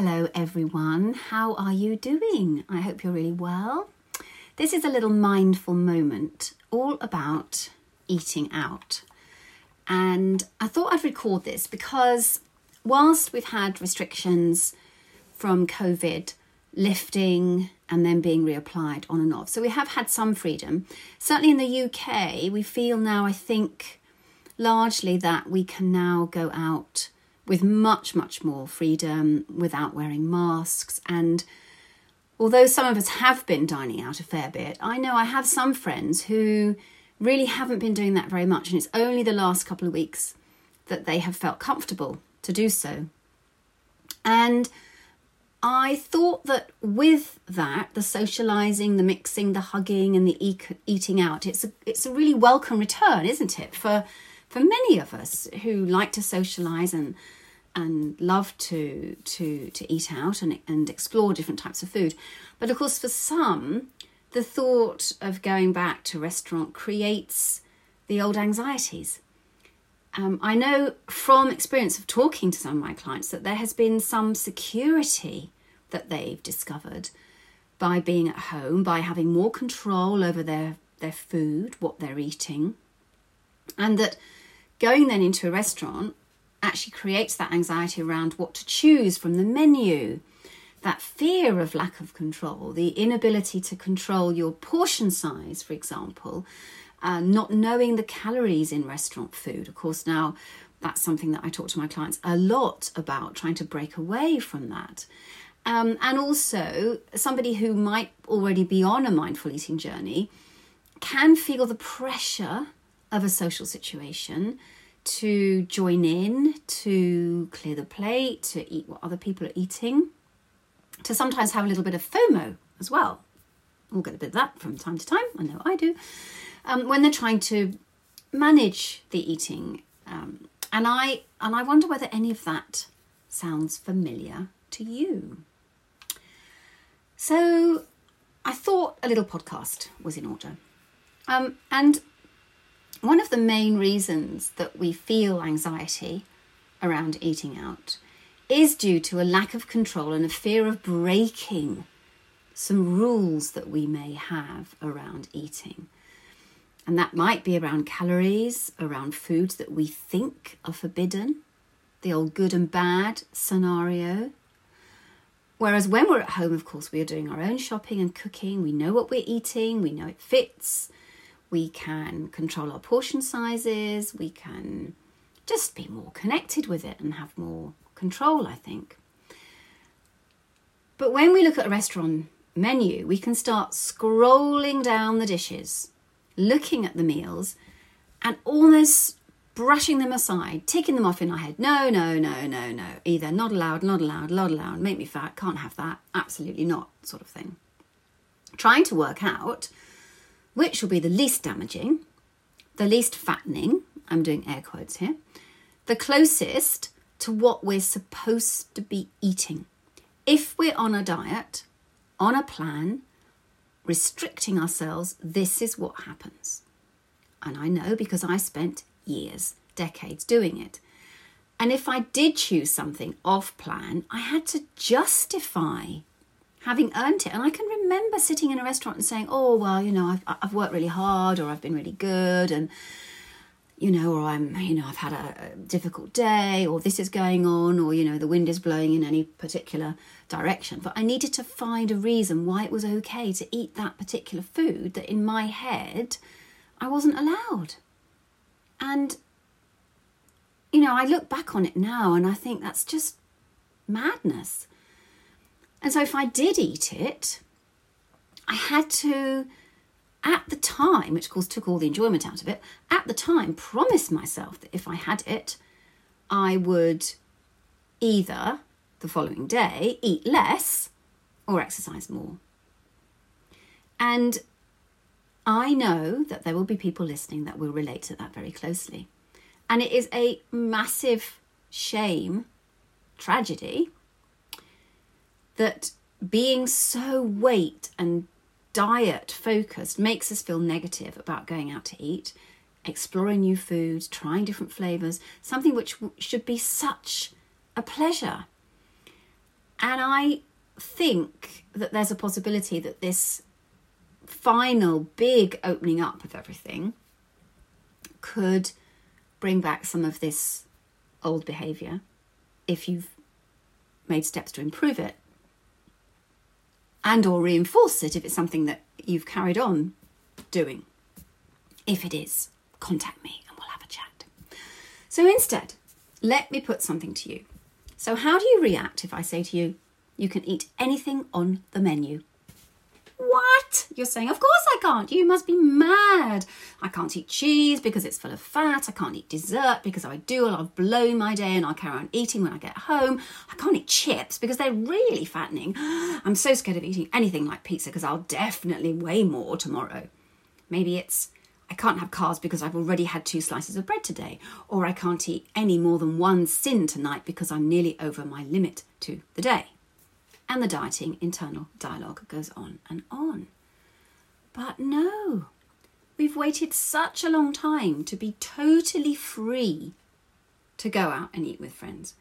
Hello everyone, how are you doing? I hope you're really well. This is a little mindful moment all about eating out. And I thought I'd record this because whilst we've had restrictions from COVID lifting and then being reapplied on and off, so we have had some freedom. Certainly in the UK, we feel now, I think, largely that we can now go out with much more freedom without wearing masks. And although some of us have been dining out a fair bit, I know I have some friends who really haven't been doing that very much. And it's only the last couple of weeks that they have felt comfortable to do so. And I thought that with that, the socialising, the mixing, the hugging and the eating out, it's a really welcome return, isn't it? For many of us who like to socialise and love to eat out and explore different types of food. But of course, for some, the thought of going back to restaurant creates the old anxieties. I know from experience of talking to some of my clients that there has been some security that they've discovered by being at home, by having more control over their food, what they're eating, and that going then into a restaurant actually creates that anxiety around what to choose from the menu, that fear of lack of control, the inability to control your portion size, for example, not knowing the calories in restaurant food. Of course, now that's something that I talk to my clients a lot about, trying to break away from that. And also somebody who might already be on a mindful eating journey can feel the pressure of a social situation to join in, to clear the plate, to eat what other people are eating, to sometimes have a little bit of FOMO as well. We'll get a bit of that from time to time, I know I do, when they're trying to manage the eating. And I wonder whether any of that sounds familiar to you. So I thought a little podcast was in order. And one of the main reasons that we feel anxiety around eating out is due to a lack of control and a fear of breaking some rules that we may have around eating. And that might be around calories, around foods that we think are forbidden, the old good and bad scenario. Whereas when we're at home, of course, we are doing our own shopping and cooking. We know what we're eating. We know it fits. We can control our portion sizes. We can just be more connected with it and have more control, I think. But when we look at a restaurant menu, we can start scrolling down the dishes, looking at the meals and almost brushing them aside, ticking them off in our head. No. Either not allowed, make me fat, can't have that, absolutely not, sort of thing. Trying to work out which will be the least damaging, the least fattening, I'm doing air quotes here, the closest to what we're supposed to be eating. If we're on a diet, on a plan, restricting ourselves, this is what happens. And I know because I spent years, decades doing it. And if I did choose something off plan, I had to justify having earned it. And I can remember sitting in a restaurant and saying, oh, well, you know, I've worked really hard, or I've been really good, and, you know, or I've had a difficult day, or this is going on, or, you know, the wind is blowing in any particular direction. But I needed to find a reason why it was okay to eat that particular food that in my head I wasn't allowed. And, you know, I look back on it now and I think that's just madness. And so if I did eat it, I had to, at the time, which of course took all the enjoyment out of it, at the time promised myself that if I had it, I would either the following day eat less or exercise more. And I know that there will be people listening that will relate to that very closely. And it is a massive shame, tragedy, that being so weight and diet focused makes us feel negative about going out to eat, exploring new foods, trying different flavours, something which should be such a pleasure. And I think that there's a possibility that this final big opening up of everything could bring back some of this old behaviour if you've made steps to improve it, and or reinforce it if it's something that you've carried on doing. If it is, contact me and we'll have a chat. So instead, let me put something to you. So how do you react if I say to you, you can eat anything on the menu? What? You're saying, of course I can't. You must be mad. I can't eat cheese because it's full of fat. I can't eat dessert because if I do, I'll have blown my day and I'll carry on eating when I get home. I can't eat chips because they're really fattening. I'm so scared of eating anything like pizza because I'll definitely weigh more tomorrow. Maybe it's, I can't have carbs because I've already had 2 slices of bread today. Or I can't eat any more than 1 sin tonight because I'm nearly over my limit to the day. And the dieting internal dialogue goes on. But no, we've waited such a long time to be totally free to go out and eat with friends.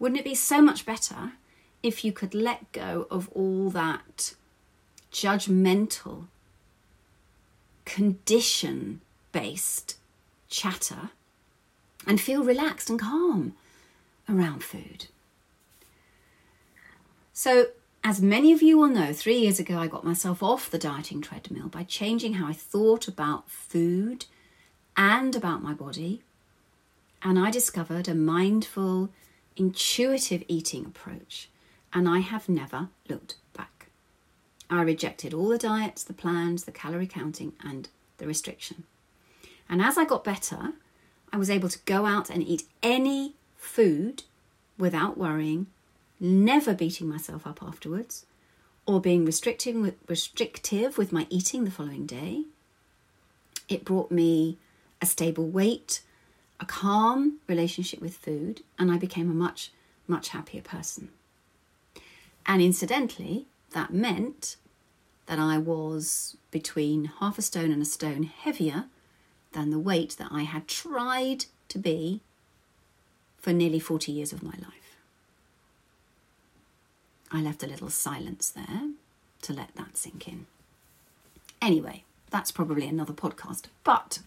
Wouldn't it be so much better if you could let go of all that judgmental, condition-based chatter and feel relaxed and calm around food? So, as many of you will know, 3 years ago I got myself off the dieting treadmill by changing how I thought about food and about my body. And I discovered a mindful, intuitive eating approach. And I have never looked back. I rejected all the diets, the plans, the calorie counting and the restriction. And as I got better, I was able to go out and eat any food without worrying, never beating myself up afterwards or being restrictive with my eating the following day. It brought me a stable weight, a calm relationship with food, and I became a much, much happier person. And incidentally, that meant that I was between half a stone and a stone heavier than the weight that I had tried to be for nearly 40 years of my life. I left a little silence there to let that sink in. Anyway, that's probably another podcast. But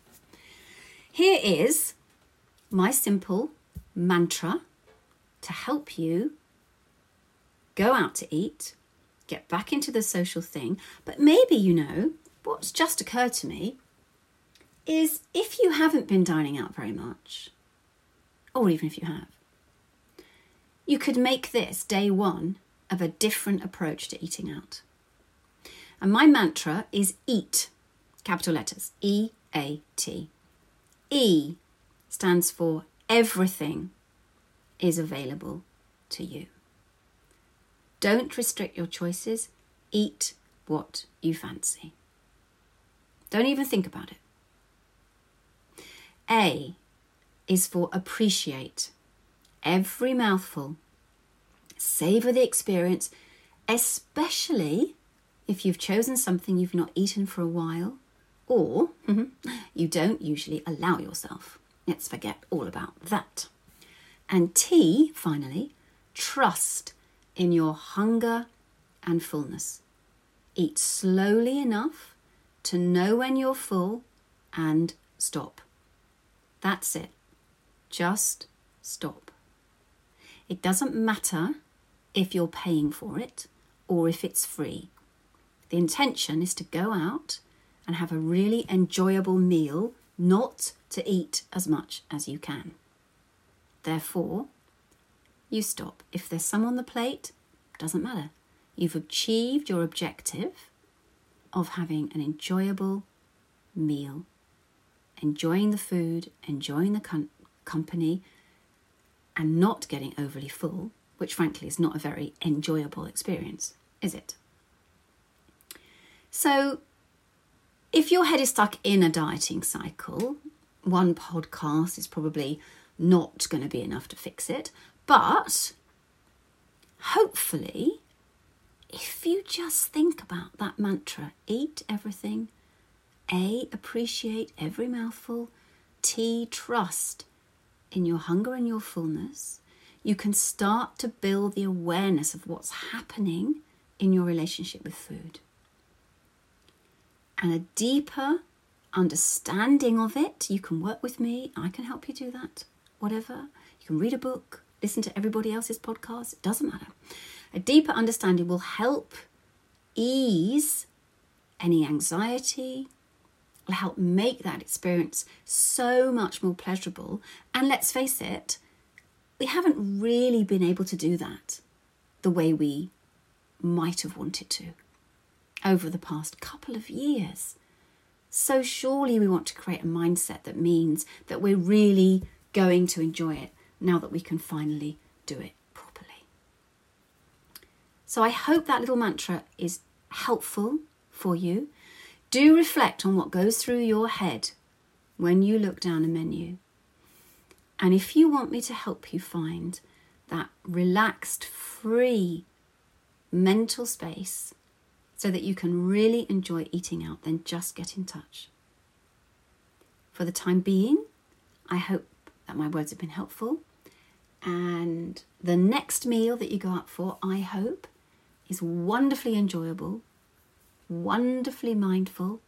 here is my simple mantra to help you go out to eat, get back into the social thing. But maybe, you know, what's just occurred to me is if you haven't been dining out very much, or even if you have, you could make this day one of a different approach to eating out. And my mantra is EAT, capital letters, E-A-T. E stands for everything is available to you. Don't restrict your choices, eat what you fancy. Don't even think about it. A is for appreciate every mouthful. Savour the experience, especially if you've chosen something you've not eaten for a while or you don't usually allow yourself. Let's forget all about that. And T, finally, trust in your hunger and fullness. Eat slowly enough to know when you're full and stop. That's it. Just stop. It doesn't matter if you're paying for it or if it's free. The intention is to go out and have a really enjoyable meal, not to eat as much as you can. Therefore, you stop. If there's some on the plate, doesn't matter. You've achieved your objective of having an enjoyable meal, enjoying the food, enjoying the company, and not getting overly full, which frankly is not a very enjoyable experience, is it? So if your head is stuck in a dieting cycle, one podcast is probably not going to be enough to fix it. But hopefully, if you just think about that mantra, eat everything, A, appreciate every mouthful, T, trust in your hunger and your fullness, you can start to build the awareness of what's happening in your relationship with food. And a deeper understanding of it, you can work with me, I can help you do that, whatever. You can read a book, listen to everybody else's podcast, it doesn't matter. A deeper understanding will help ease any anxiety, will help make that experience so much more pleasurable. And let's face it, we haven't really been able to do that the way we might have wanted to over the past couple of years. So surely we want to create a mindset that means that we're really going to enjoy it now that we can finally do it properly. So I hope that little mantra is helpful for you. Do reflect on what goes through your head when you look down a menu. And if you want me to help you find that relaxed, free mental space so that you can really enjoy eating out, then just get in touch. For the time being, I hope that my words have been helpful. And the next meal that you go out for, I hope, is wonderfully enjoyable, wonderfully mindful,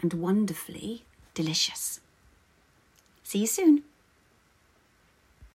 and wonderfully delicious. See you soon.